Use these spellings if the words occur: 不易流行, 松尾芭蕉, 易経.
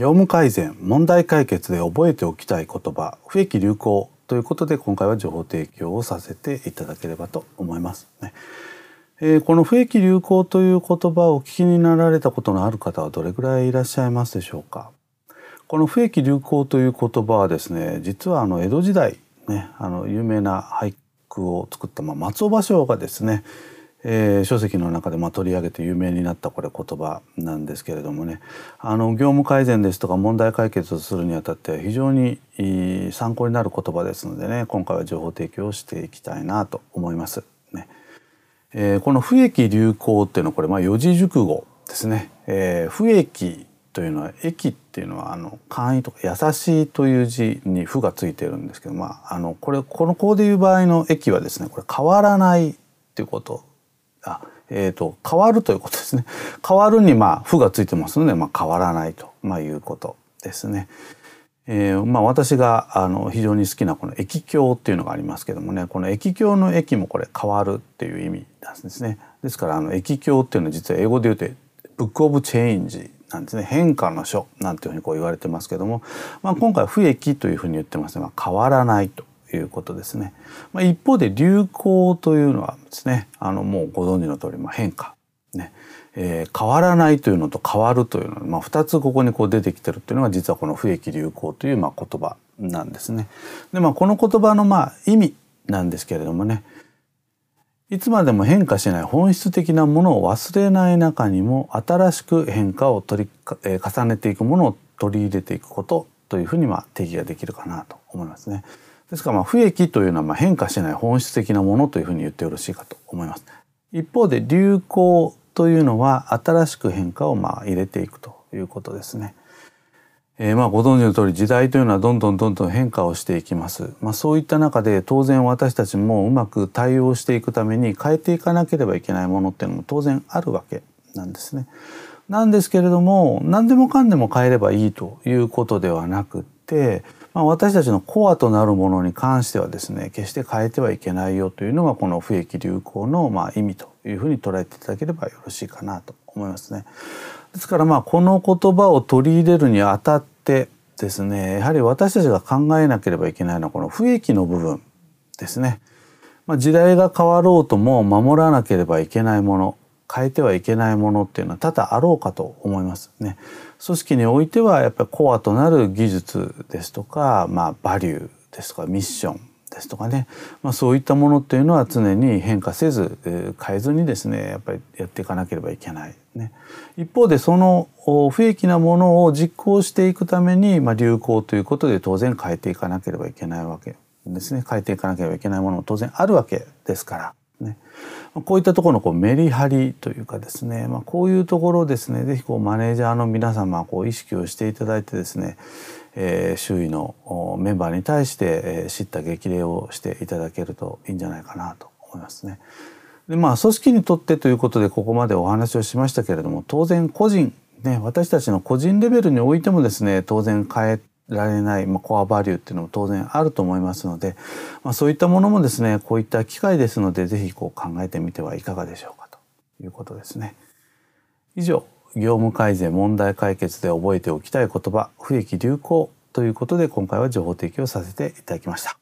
業務改善、問題解決で覚えておきたい言葉、不易流行ということで今回は情報提供をさせていただければと思いますね。この不易流行という言葉をお聞きになられたことのある方はどれくらいいらっしゃいますでしょうか。この不易流行という言葉はですね、実は江戸時代ね、有名な俳句を作った松尾芭蕉がですね、書籍の中で取り上げて有名になったこれ言葉なんですけれどもね、業務改善ですとか問題解決をするにあたって非常に参考になる言葉ですのでね、今回は情報提供をしていきたいなと思いますね。この不易流行っていうのはこれ四字熟語ですね。不易というのは易っていうのは簡易とか優しいという字に不がついてるんですけど、このでいう場合の易はですね、これ変わらないっていうこと。変わるということですね。変わるに負がついてますので、変わらないと、いうことですね。私が非常に好きなこの易経っていうのがありますけどもね、この易経の易もこれ変わるっていう意味なんですね。ですから易経っていうのは実は英語で言うとブック・オブ・チェンジなんですね。変化の書なんていうふうに言われてますけども、今回は不易というふうに言ってますね。変わらないと。いうことですね。一方で流行というのはですね、もうご存知の通り変化ね、変わらないというのと変わるというのは、2つここに出てきてるというのが実はこの不易流行という言葉なんですね。でこの言葉の意味なんですけれどもね、いつまでも変化しない本質的なものを忘れない中にも新しく変化を重ねていくものを取り入れていくことというふうに定義ができるかなと思いますね。ですから不易というのは変化しない本質的なものというふうに言ってよろしいかと思います。一方で流行というのは新しく変化を入れていくということですね。ご存知の通り時代というのはどんどん変化をしていきます。そういった中で当然私たちもうまく対応していくために変えていかなければいけないものっていうのも当然あるわけなんですね。なんですけれども何でもかんでも変えればいいということではなくて、私たちのコアとなるものに関してはですね、決して変えてはいけないよというのがこの不易流行の意味というふうに捉えていただければよろしいかなと思いますね。ですからこの言葉を取り入れるにあたってですね、やはり私たちが考えなければいけないのはこの不易の部分ですね。時代が変わろうとも守らなければいけないもの、変えてはいけないものっていうのは多々あろうかと思いますね。組織においてはやっぱりコアとなる技術ですとか、バリューですとかミッションですとかね、そういったものっていうのは常に変化せず、変えずにですね、やっぱりやっていかなければいけないね。一方でその不易なものを実行していくために、流行ということで当然変えていかなければいけないわけですね。変えていかなければいけないものも当然あるわけですから。ね、こういったところのメリハリというかですね、こういうところをですね、是非マネージャーの皆様意識をしていただいてですね、周囲のメンバーに対して、叱咤激励をしていただけるといいんじゃないかなと思いますね。で組織にとってということでここまでお話をしましたけれども、当然個人ね、私たちの個人レベルにおいてもですね、当然変えられない、コアバリューっていうのも当然あると思いますので、そういったものもですね、こういった機会ですので是非考えてみてはいかがでしょうかということですね。以上、業務改善問題解決で覚えておきたい言葉、不易流行ということで今回は情報提供させていただきました。